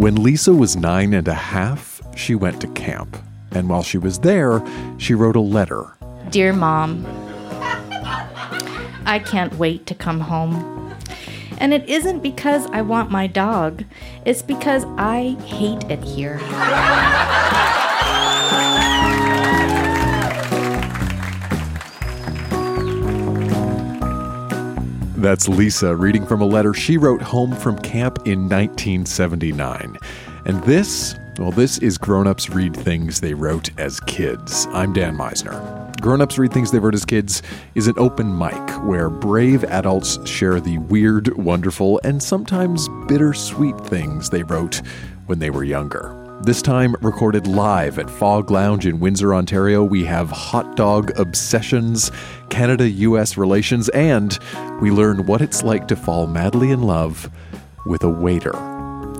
When Lisa was 9 and a half, she went to camp. And while she was there, she wrote a letter. Dear Mom, I can't wait to come home. And it isn't because I want my dog. It's because I hate it here. That's Lisa reading from a letter she wrote home from camp in 1979. And this is Grown Ups Read Things They Wrote as Kids. I'm Dan Meisner. Grown Ups Read Things They Wrote as Kids is an open mic where brave adults share the weird, wonderful, and sometimes bittersweet things they wrote when they were younger. This time, recorded live at Fog Lounge in Windsor, Ontario, we have hot dog obsessions, Canada-US relations, and we learn what it's like to fall madly in love with a waiter.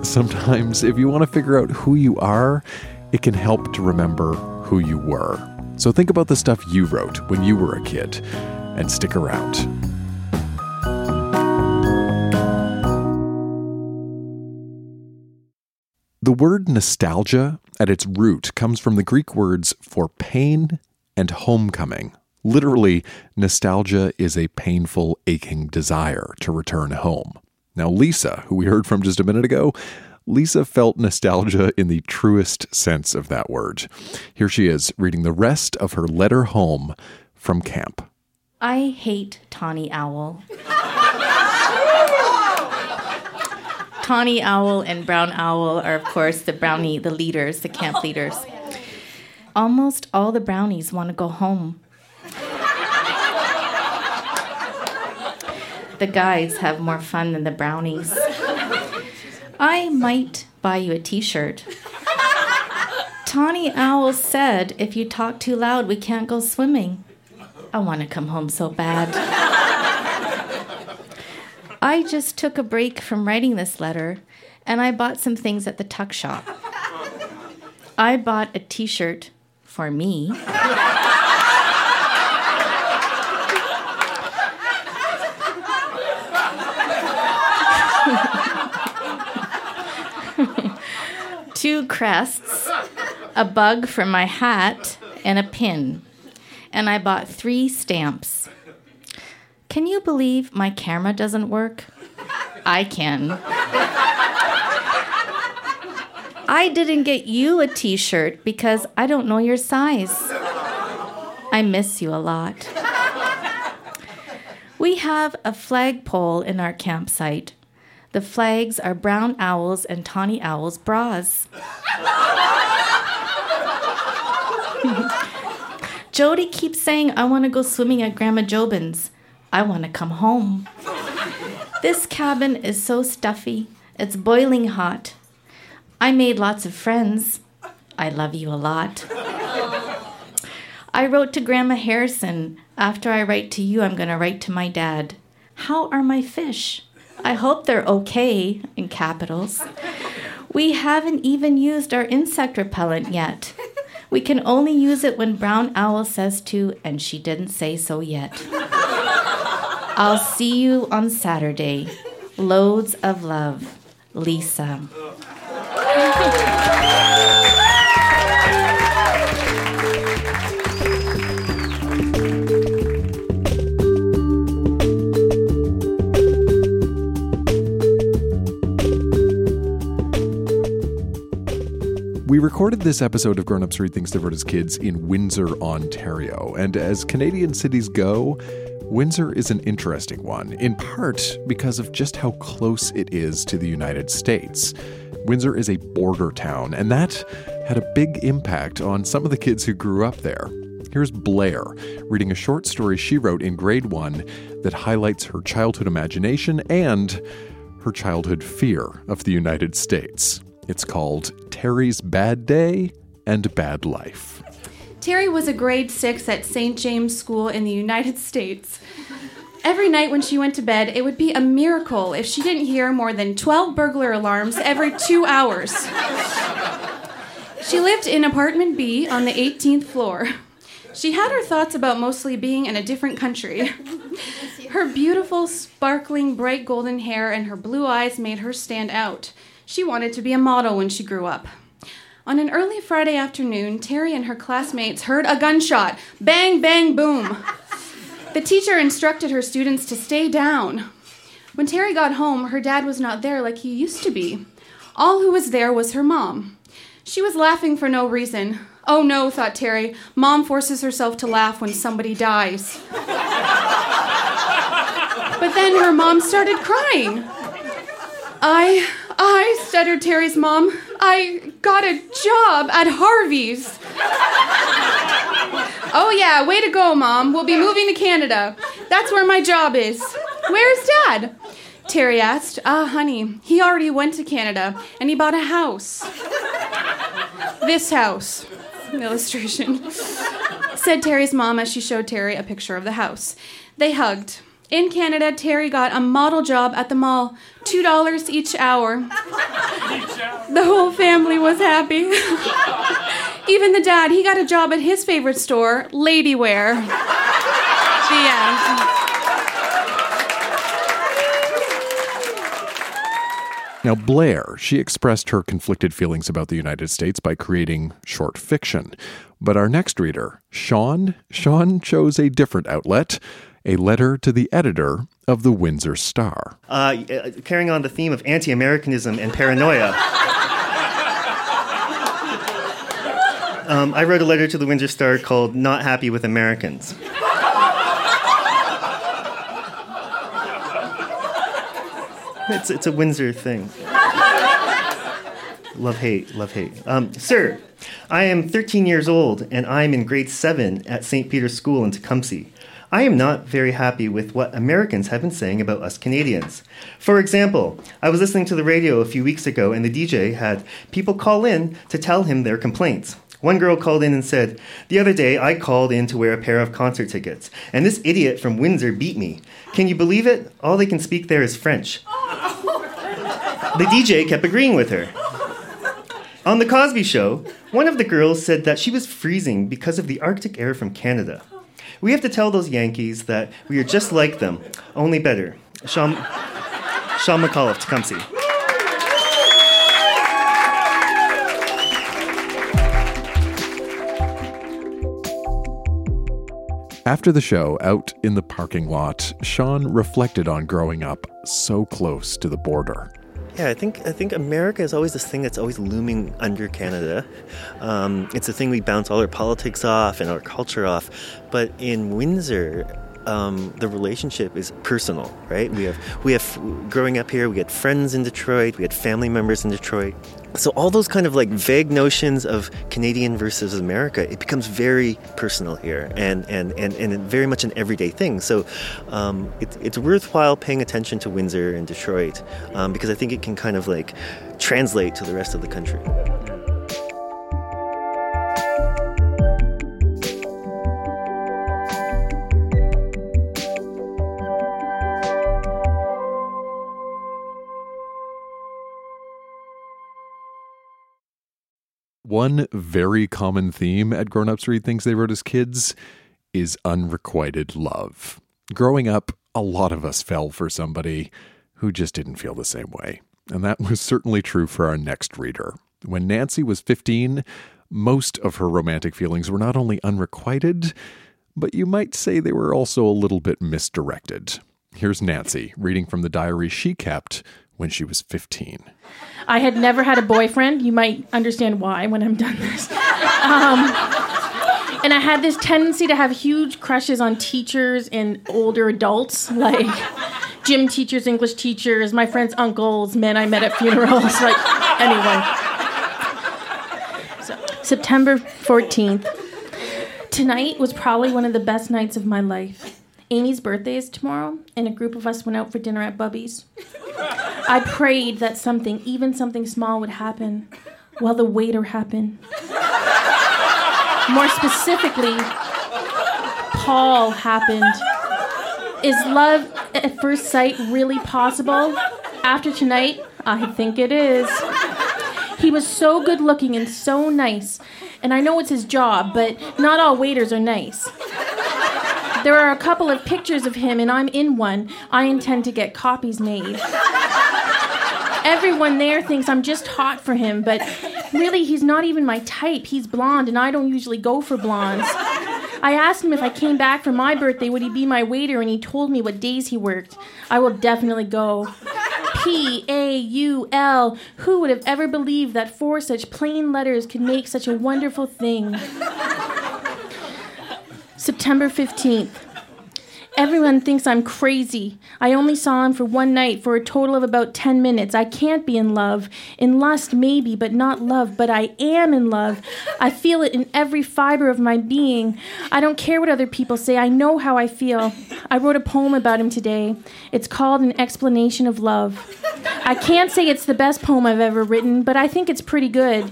Sometimes, if you want to figure out who you are, it can help to remember who you were. So think about the stuff you wrote when you were a kid, and stick around. The word nostalgia, at its root, comes from the Greek words for pain and homecoming. Literally, nostalgia is a painful, aching desire to return home. Now, Lisa, who we heard from just a minute ago, Lisa felt nostalgia in the truest sense of that word. Here she is, reading the rest of her letter home from camp. I hate Tawny Owl. Tawny Owl and Brown Owl are, of course, the leaders, the camp leaders. Almost all the brownies want to go home. The guys have more fun than the brownies. I might buy you a T-shirt. Tawny Owl said, if you talk too loud, we can't go swimming. I want to come home so bad. I just took a break from writing this letter, and I bought some things at the tuck shop. I bought a T-shirt for me. Two crests, a bug for my hat, and a pin. And I bought 3 stamps. Can you believe my camera doesn't work? I can. I didn't get you a T-shirt because I don't know your size. I miss you a lot. We have a flagpole in our campsite. The flags are Brown Owl's and Tawny Owl's bras. Jody keeps saying, I want to go swimming at Grandma Jobin's. I want to come home. This cabin is so stuffy. It's boiling hot. I made lots of friends. I love you a lot. I wrote to Grandma Harrison. After I write to you, I'm going to write to my dad. How are my fish? I hope they're okay, in capitals. We haven't even used our insect repellent yet. We can only use it when Brown Owl says to, and she didn't say so yet. I'll see you on Saturday. Loads of love. Lisa. We recorded this episode of Grown Ups Read Things They Wrote as Kids in Windsor, Ontario. And as Canadian cities go, Windsor is an interesting one, in part because of just how close it is to the United States. Windsor is a border town, and that had a big impact on some of the kids who grew up there. Here's Blair reading a short story she wrote in grade 1 that highlights her childhood imagination and her childhood fear of the United States. It's called Terry's Bad Day and Bad Life. Terry was a grade 6 at St. James School in the United States. Every night when she went to bed, it would be a miracle if she didn't hear more than 12 burglar alarms every 2 hours. She lived in apartment B on the 18th floor. She had her thoughts about mostly being in a different country. Her beautiful, sparkling, bright golden hair and her blue eyes made her stand out. She wanted to be a model when she grew up. On an early Friday afternoon, Terry and her classmates heard a gunshot. Bang, bang, boom. The teacher instructed her students to stay down. When Terry got home, her dad was not there like he used to be. All who was there was her mom. She was laughing for no reason. Oh no, thought Terry, Mom forces herself to laugh when somebody dies. But then her mom started crying. I, stuttered Terry's mom, I got a job at Harvey's. Oh yeah, way to go, Mom. We'll be moving to Canada. That's where my job is. Where's Dad? Terry asked. Ah, honey, he already went to Canada, and he bought a house. This house. An illustration. Said Terry's mom as she showed Terry a picture of the house. They hugged. In Canada, Terry got a model job at the mall, $2 each hour. The whole family was happy. Even the dad, he got a job at his favorite store, Ladywear. The end. Now, Blair, she expressed her conflicted feelings about the United States by creating short fiction. But our next reader, Sean chose a different outlet, a letter to the editor of the Windsor Star. Carrying on the theme of anti-Americanism and paranoia. I wrote a letter to the Windsor Star called Not Happy with Americans. It's a Windsor thing. Love, hate, love, hate. Sir, I am 13 years old, and I am in grade 7 at St. Peter's School in Tecumseh. I am not very happy with what Americans have been saying about us Canadians. For example, I was listening to the radio a few weeks ago, and the DJ had people call in to tell him their complaints. One girl called in and said, "The other day I called in to wear a pair of concert tickets, and this idiot from Windsor beat me. Can you believe it? All they can speak there is French." The DJ kept agreeing with her. On The Cosby Show, one of the girls said that she was freezing because of the Arctic air from Canada. We have to tell those Yankees that we are just like them, only better. Sean McCall of Tecumseh. After the show, out in the parking lot, Sean reflected on growing up so close to the border. Yeah, I think America is always this thing that's always looming under Canada. It's a thing we bounce all our politics off and our culture off. But in Windsor, the relationship is personal, right? We have growing up here, we had friends in Detroit, we had family members in Detroit. So all those kind of like vague notions of Canadian versus America, it becomes very personal here and very much an everyday thing. So it's worthwhile paying attention to Windsor and Detroit because I think it can kind of like translate to the rest of the country. One very common theme at Grown Ups Read Things They Wrote as Kids is unrequited love. Growing up, a lot of us fell for somebody who just didn't feel the same way. And that was certainly true for our next reader. When Nancy was 15, most of her romantic feelings were not only unrequited, but you might say they were also a little bit misdirected. Here's Nancy reading from the diary she kept when she was 15. I had never had a boyfriend. You might understand why when I'm done this. And I had this tendency to have huge crushes on teachers and older adults, like gym teachers, English teachers, my friends' uncles, men I met at funerals, like anyone. So, September 14th. Tonight was probably one of the best nights of my life. Amy's birthday is tomorrow, and a group of us went out for dinner at Bubby's. I prayed that something, even something small, would happen. Well, the waiter happened. More specifically, Paul happened. Is love at first sight really possible? After tonight, I think it is. He was so good looking and so nice. And I know it's his job, but not all waiters are nice. There are a couple of pictures of him, and I'm in one. I intend to get copies made. everyone there thinks I'm just hot for him, but really he's not even my type. He's blonde, and I don't usually go for blondes. I asked him if I came back for my birthday, would he be my waiter, and he told me what days he worked. I will definitely go. P-A-U-L. Who would have ever believed that four such plain letters could make such a wonderful thing? September 15th. Everyone thinks I'm crazy. I only saw him for one night for a total of about 10 minutes. I can't be in love. In lust, maybe, but not love. But I am in love. I feel it in every fiber of my being. I don't care what other people say. I know how I feel. I wrote a poem about him today. It's called An Explanation of Love. I can't say it's the best poem I've ever written, but I think it's pretty good.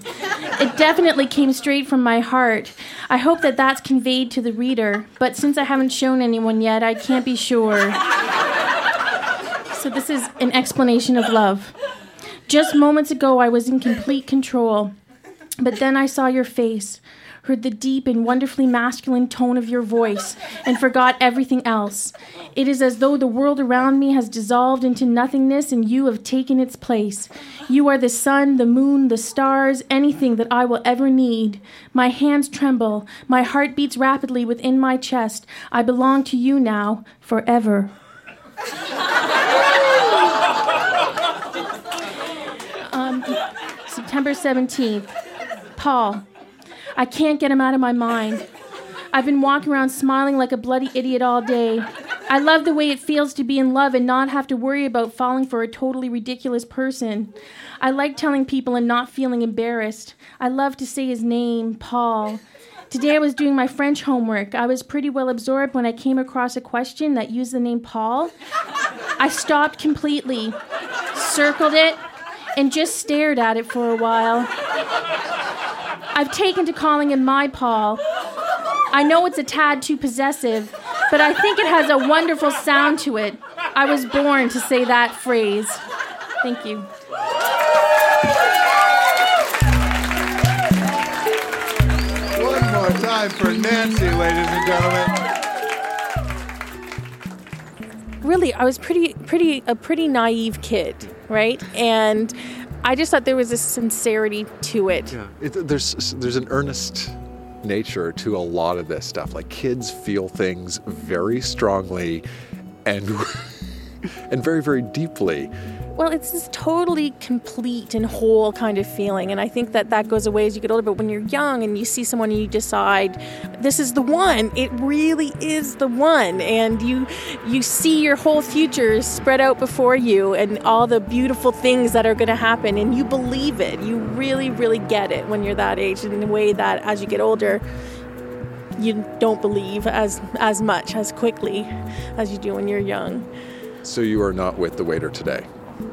It definitely came straight from my heart. I hope that that's conveyed to the reader. But since I haven't shown anyone yet, I can't be sure. So this is An Explanation of Love. Just moments ago, I was in complete control. But then I saw your face, heard the deep and wonderfully masculine tone of your voice, and forgot everything else. It is as though the world around me has dissolved into nothingness and you have taken its place. You are the sun, the moon, the stars, anything that I will ever need. My hands tremble. My heart beats rapidly within my chest. I belong to you now, forever. September 17th. Paul. I can't get him out of my mind. I've been walking around smiling like a bloody idiot all day. I love the way it feels to be in love and not have to worry about falling for a totally ridiculous person. I like telling people and not feeling embarrassed. I love to say his name, Paul. Today I was doing my French homework. I was pretty well absorbed when I came across a question that used the name Paul. I stopped completely, circled it, and just stared at it for a while. I've taken to calling him my Paul. I know it's a tad too possessive, but I think it has a wonderful sound to it. I was born to say that phrase. Thank you. One more time for Nancy, ladies and gentlemen. Really, I was a pretty naive kid, right? And I just thought there was a sincerity to it. Yeah. There's an earnest nature to a lot of this stuff. Like, kids feel things very strongly and very, very deeply. Well, it's this totally complete and whole kind of feeling, and I think that goes away as you get older. But when you're young and you see someone and you decide this is the one, it really is the one, and you see your whole future spread out before you and all the beautiful things that are going to happen, and you believe it. You really, really get it when you're that age, in a way that as you get older, you don't believe as much, as quickly as you do when you're young. So you are not with the waiter today?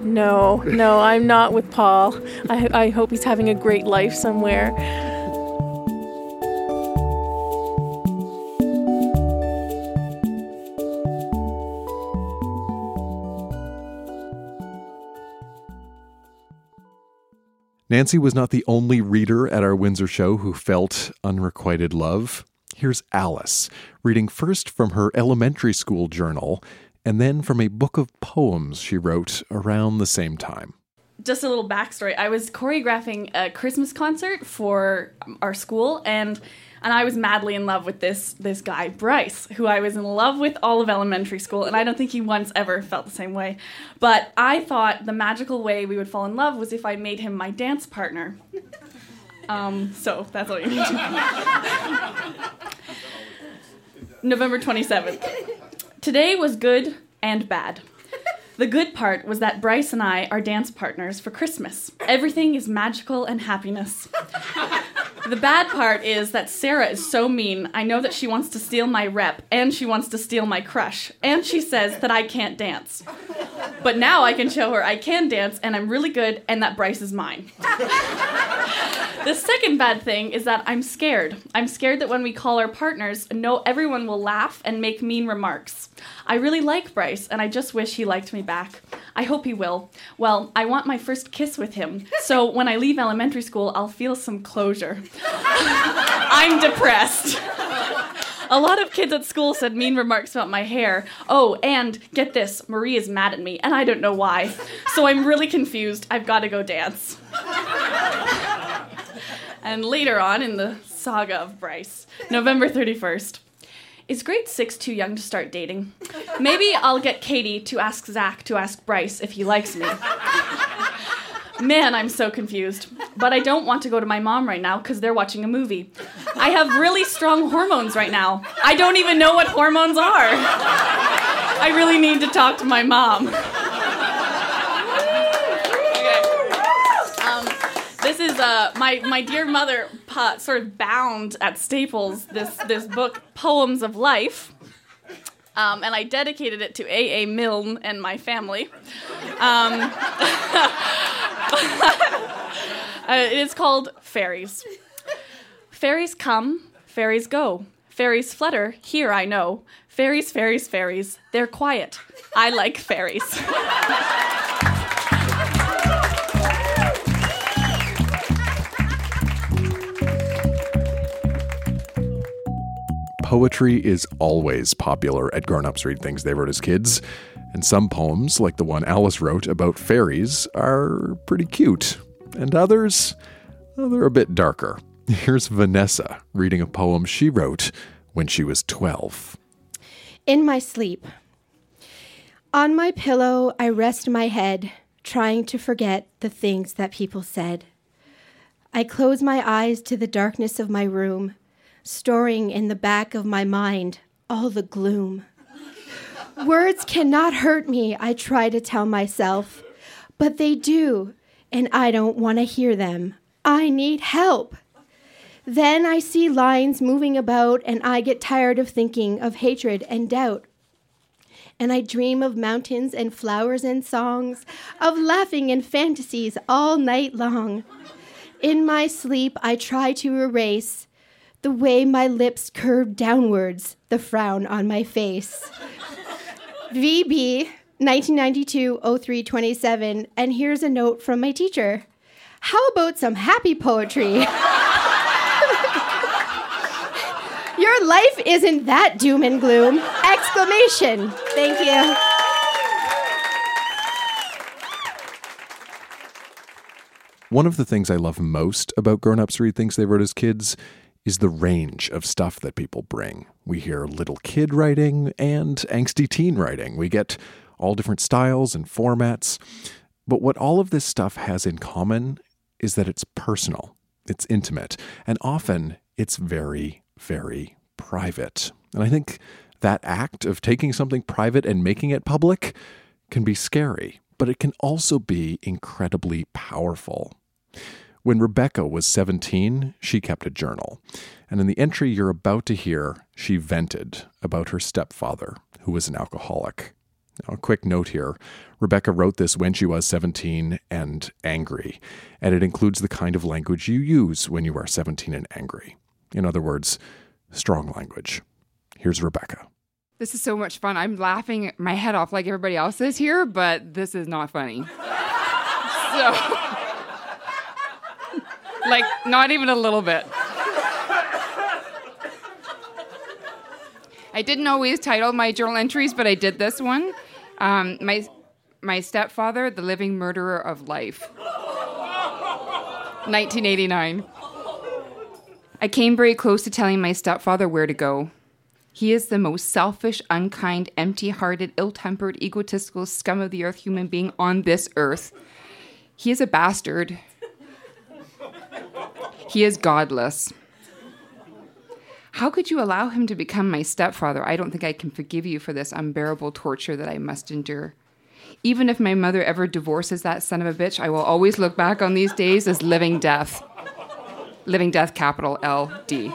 No, I'm not with Paul. I hope he's having a great life somewhere. Nancy was not the only reader at our Windsor show who felt unrequited love. Here's Alice, reading first from her elementary school journal, and then from a book of poems she wrote around the same time. Just a little backstory. I was choreographing a Christmas concert for our school, and I was madly in love with this guy, Bryce, who I was in love with all of elementary school, and I don't think he once ever felt the same way. But I thought the magical way we would fall in love was if I made him my dance partner. So that's all you need to know. November 27th. Today was good and bad. The good part was that Bryce and I are dance partners for Christmas. Everything is magical and happiness. The bad part is that Sarah is so mean. I know that she wants to steal my rep, and she wants to steal my crush, and she says that I can't dance. But now I can show her I can dance, and I'm really good, and that Bryce is mine. The second bad thing is that I'm scared. I'm scared that when we call our partners, everyone will laugh and make mean remarks. I really like Bryce, and I just wish he liked me back. I hope he will. Well, I want my first kiss with him, so when I leave elementary school, I'll feel some closure. I'm depressed. A lot of kids at school said mean remarks about my hair. Oh, and get this, Marie is mad at me, and I don't know why. So I'm really confused. I've got to go dance. And later on in the saga of Bryce, November 31st. Is grade 6 too young to start dating? Maybe I'll get Katie to ask Zach to ask Bryce if he likes me. Man, I'm so confused. But I don't want to go to my mom right now because they're watching a movie. I have really strong hormones right now. I don't even know what hormones are. I really need to talk to my mom. This is my dear mother sort of bound at Staples this book, Poems of Life, and I dedicated it to A.A. Milne and my family. It is called Fairies. Fairies come, fairies go. Fairies flutter, here I know. Fairies, fairies, fairies, they're quiet. I like fairies. Poetry is always popular at Grown Ups Read Things They Wrote As Kids, and some poems, like the one Alice wrote about fairies, are pretty cute, and others, well, they're a bit darker. Here's Vanessa reading a poem she wrote when she was 12. In my sleep. On my pillow, I rest my head, trying to forget the things that people said. I close my eyes to the darkness of my room, storing in the back of my mind all the gloom. Words cannot hurt me, I try to tell myself, but they do, and I don't want to hear them. I need help. Then I see lines moving about, and I get tired of thinking of hatred and doubt. And I dream of mountains and flowers and songs, of laughing and fantasies all night long. In my sleep, I try to erase the way my lips curved downwards, the frown on my face. VB 1992-03-27, and here's a note from my teacher. How about some happy poetry? Your life isn't that doom and gloom! Exclamation! Thank you. One of the things I love most about Grown Ups Read Things They Wrote As Kids is the range of stuff that people bring. We hear little kid writing and angsty teen writing. We get all different styles and formats. But what all of this stuff has in common is that it's personal, it's intimate, and often it's very, very private. And I think that act of taking something private and making it public can be scary, but it can also be incredibly powerful. When Rebecca was 17, she kept a journal. And in the entry you're about to hear, she vented about her stepfather, who was an alcoholic. Now, a quick note here. Rebecca wrote this when she was 17 and angry. And it includes the kind of language you use when you are 17 and angry. In other words, strong language. Here's Rebecca. This is so much fun. I'm laughing my head off like everybody else is here, but this is not funny. Like, not even a little bit. I didn't always title my journal entries, but I did this one. My stepfather, the living murderer of life. 1989. I came very close to telling my stepfather where to go. He is the most selfish, unkind, empty-hearted, ill-tempered, egotistical, scum-of-the-earth human being on this earth. He is a bastard. He is godless. How could you allow him to become my stepfather? I don't think I can forgive you for this unbearable torture that I must endure. Even if my mother ever divorces that son of a bitch, I will always look back on these days as living death. Living death, capital L-D.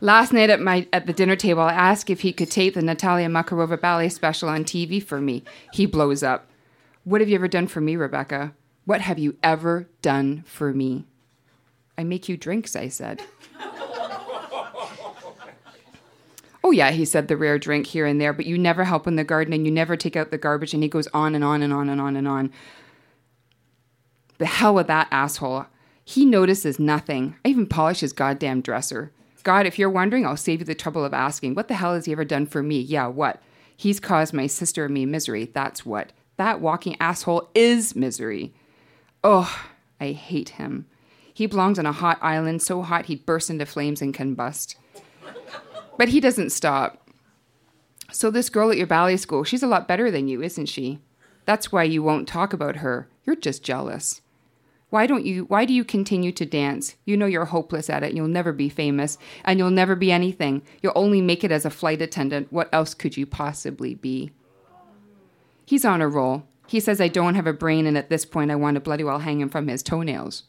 Last night at the dinner table, I asked if he could tape the Natalia Makarova ballet special on TV for me. He blows up. What have you ever done for me, Rebecca? What have you ever done for me? I make you drinks, I said. Oh, yeah, he said, the rare drink here and there, but you never help in the garden and you never take out the garbage, and he goes on and on and on and on and on. The hell with that asshole. He notices nothing. I even polish his goddamn dresser. God, if you're wondering, I'll save you the trouble of asking. What the hell has he ever done for me? Yeah, what? He's caused my sister and me misery. That's what. That walking asshole is misery. Oh, I hate him. He belongs on a hot island, so hot he'd burst into flames and combust. But he doesn't stop. So this girl at your ballet school, she's a lot better than you, isn't she? That's why you won't talk about her. You're just jealous. Why do you continue to dance? You know you're hopeless at it. You'll never be famous, and you'll never be anything. You'll only make it as a flight attendant. What else could you possibly be? He's on a roll. He says I don't have a brain, and at this point I want to bloody well hang him from his toenails.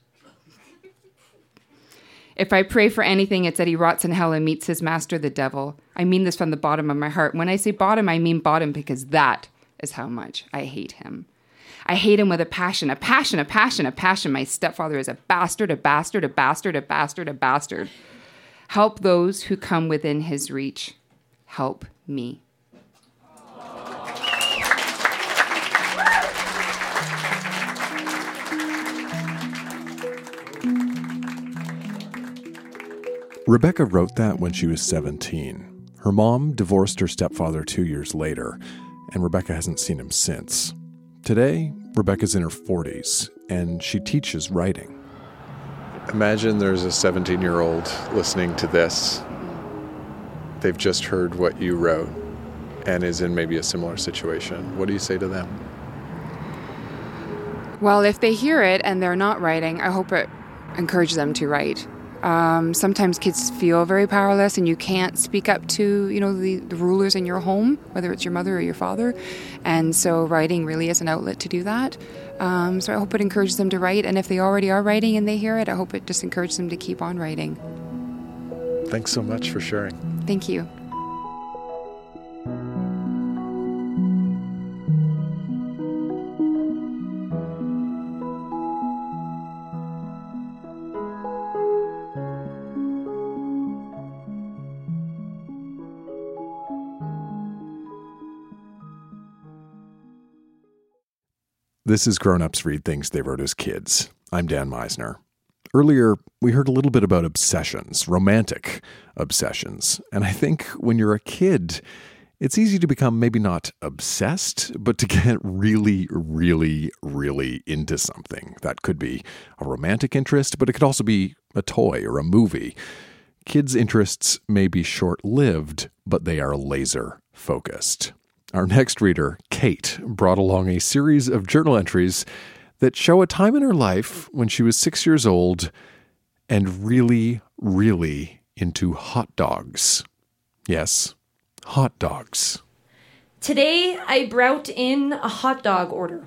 If I pray for anything, it's that he rots in hell and meets his master, the devil. I mean this from the bottom of my heart. When I say bottom, I mean bottom, because that is how much I hate him. I hate him with a passion, a passion, a passion, a passion. My stepfather is a bastard, a bastard, a bastard, a bastard, a bastard. Help those who come within his reach. Help me. Rebecca wrote that when she was 17. Her mom divorced her stepfather 2 years later, and Rebecca hasn't seen him since. Today, Rebecca's in her 40s, and she teaches writing. Imagine there's a 17-year-old listening to this. They've just heard what you wrote and is in maybe a similar situation. What do you say to them? Well, if they hear it and they're not writing, I hope it encourages them to write. Sometimes kids feel very powerless, and you can't speak up to, the rulers in your home, whether it's your mother or your father. And so writing really is an outlet to do that. So I hope it encourages them to write. And if they already are writing and they hear it, I hope it just encourages them to keep on writing. Thanks so much for sharing. Thank you. This is Grown Ups Read Things They Wrote As Kids. I'm Dan Meisner. Earlier, we heard a little bit about obsessions, romantic obsessions. And I think when you're a kid, it's easy to become maybe not obsessed, but to get really, really, really into something. That could be a romantic interest, but it could also be a toy or a movie. Kids' interests may be short-lived, but they are laser-focused. Our next reader, Kate, brought along a series of journal entries that show a time in her life when she was 6 years old and really, really into hot dogs. Yes, hot dogs. Today, I brought in a hot dog order.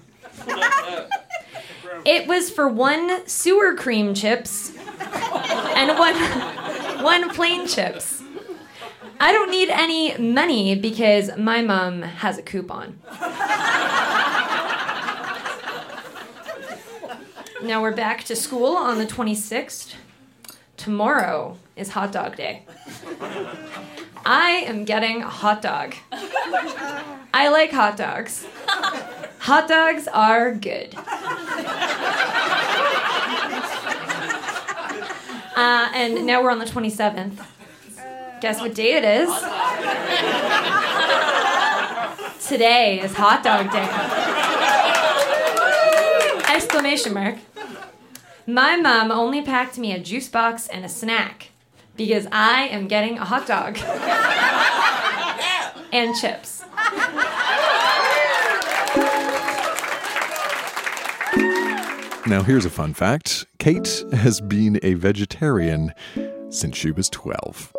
It was for one sour cream chips and one plain chips. I don't need any money because my mom has a coupon. Now we're back to school on the 26th. Tomorrow is hot dog day. I am getting a hot dog. I like hot dogs. Hot dogs are good. And now we're on the 27th. Guess what day it is? Today is hot dog day. Exclamation mark. My mom only packed me a juice box and a snack because I am getting a hot dog and chips. Now here's a fun fact. Kate has been a vegetarian since she was 12.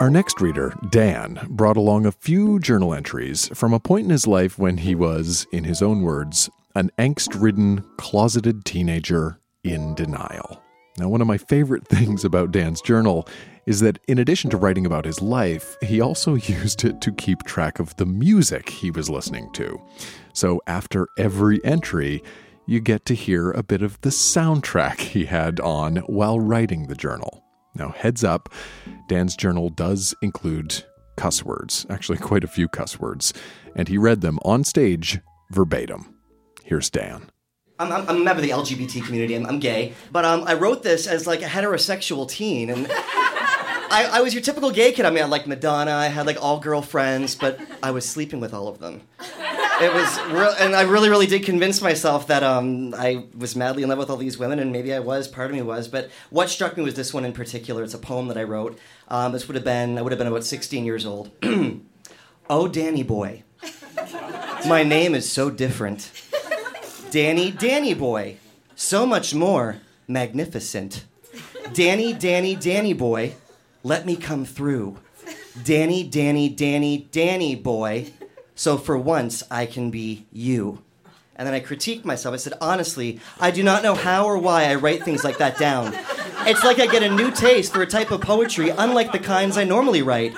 Our next reader, Dan, brought along a few journal entries from a point in his life when he was, in his own words, an angst-ridden, closeted teenager in denial. Now, one of my favorite things about Dan's journal is that in addition to writing about his life, he also used it to keep track of the music he was listening to. So after every entry, you get to hear a bit of the soundtrack he had on while writing the journal. Now, heads up, Dan's journal does include cuss words, actually quite a few cuss words, and he read them on stage verbatim. Here's Dan. I'm a member of the LGBT community. I'm gay. But I wrote this as like a heterosexual teen. And I was your typical gay kid. I mean, I liked Madonna. I had like all girlfriends, but I was sleeping with all of them. It was real, and I really, really did convince myself that I was madly in love with all these women, and maybe I was, part of me was, but what struck me was this one in particular. It's a poem that I wrote. This would have been, I would have been about 16 years old. Oh, Danny boy, my name is so different. Danny, Danny boy, so much more magnificent. Danny, Danny, Danny boy, let me come through. Danny, Danny, Danny, Danny boy, so for once, I can be you. And then I critiqued myself. I said, honestly, I do not know how or why I write things like that down. It's like I get a new taste for a type of poetry unlike the kinds I normally write.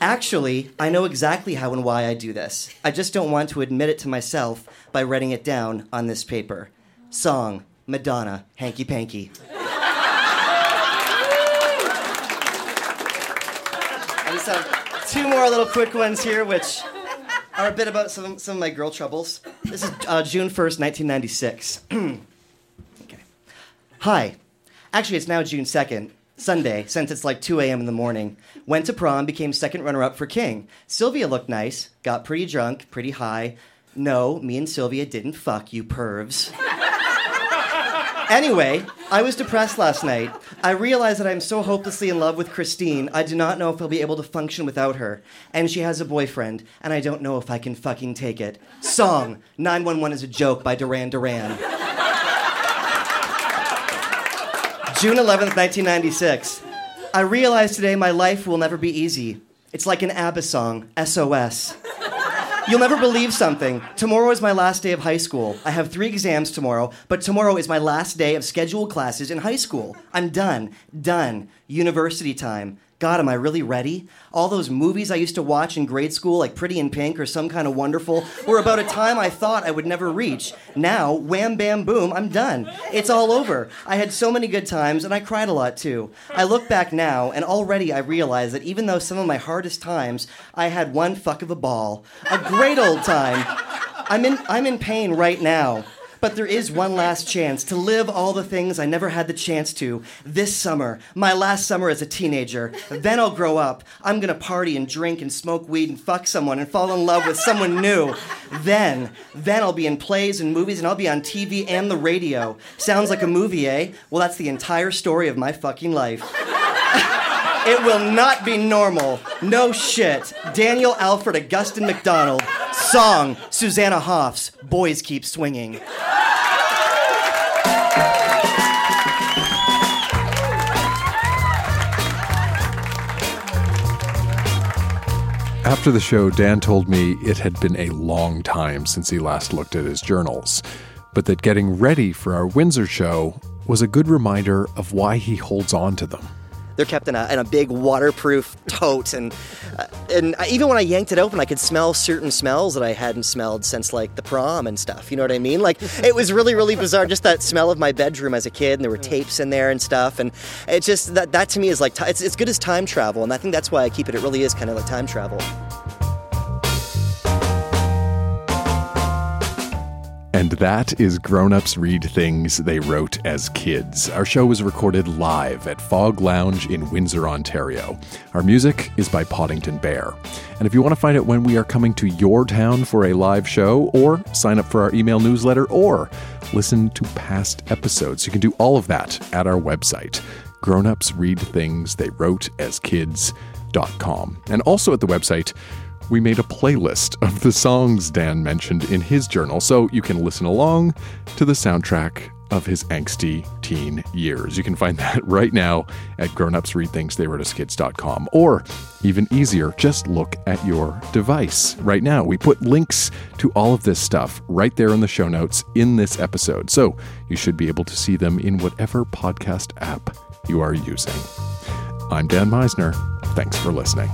Actually, I know exactly how and why I do this. I just don't want to admit it to myself by writing it down on this paper. Song, Madonna, Hanky Panky. I just have two more little quick ones here, which are a bit about some of my girl troubles. This is June 1st, 1996. Okay. Hi. Actually, it's now June 2nd, Sunday, since it's like 2 a.m. in the morning. Went to prom, became second runner-up for King. Sylvia looked nice, got pretty drunk, pretty high. No, me and Sylvia didn't fuck, you pervs. Anyway, I was depressed last night. I realize that I'm so hopelessly in love with Christine, I do not know if I'll be able to function without her. And she has a boyfriend, and I don't know if I can fucking take it. Song, 911 is a Joke by Duran Duran. June 11th, 1996. I realize today my life will never be easy. It's like an ABBA song, SOS. You'll never believe something. Tomorrow is my last day of high school. I have 3 exams tomorrow, but tomorrow is my last day of scheduled classes in high school. I'm done. Done. University time. God, am I really ready? All those movies I used to watch in grade school, like Pretty in Pink or Some Kind of Wonderful, were about a time I thought I would never reach. Now, wham, bam, boom, I'm done. It's all over. I had so many good times, and I cried a lot, too. I look back now, and already I realize that even though some of my hardest times, I had one fuck of a ball. A great old time. I'm in pain right now. But there is one last chance to live all the things I never had the chance to this summer, my last summer as a teenager. Then I'll grow up. I'm going to party and drink and smoke weed and fuck someone and fall in love with someone new. Then I'll be in plays and movies and I'll be on TV and the radio. Sounds like a movie, eh? Well, that's the entire story of my fucking life. It will not be normal. No shit. Daniel Alfred Augustine MacDonald. Song, Susanna Hoff's Boys Keep Swinging. After the show, Dan told me it had been a long time since he last looked at his journals, but that getting ready for our Windsor show was a good reminder of why he holds on to them. They're kept in a big waterproof tote, and even when I yanked it open, I could smell certain smells that I hadn't smelled since like the prom and stuff. You know what I mean? Like it was really, really bizarre. Just that smell of my bedroom as a kid, and there were tapes in there and stuff, and it's just that to me is like it's good as time travel, and I think that's why I keep it. It really is kind of like time travel. And that is Grown Ups Read Things They Wrote As Kids. Our show was recorded live at Fog Lounge in Windsor, Ontario. Our music is by Poddington Bear. And if you want to find out when we are coming to your town for a live show, or sign up for our email newsletter, or listen to past episodes, you can do all of that at our website, grownupsreadthingstheywroteaskids.com. And also at the website, we made a playlist of the songs Dan mentioned in his journal, so you can listen along to the soundtrack of his angsty teen years. You can find that right now at grownupsreadthingstheywroteaskids.com, or even easier, just look at your device right now. We put links to all of this stuff right there in the show notes in this episode, so you should be able to see them in whatever podcast app you are using. I'm Dan Meisner. Thanks for listening.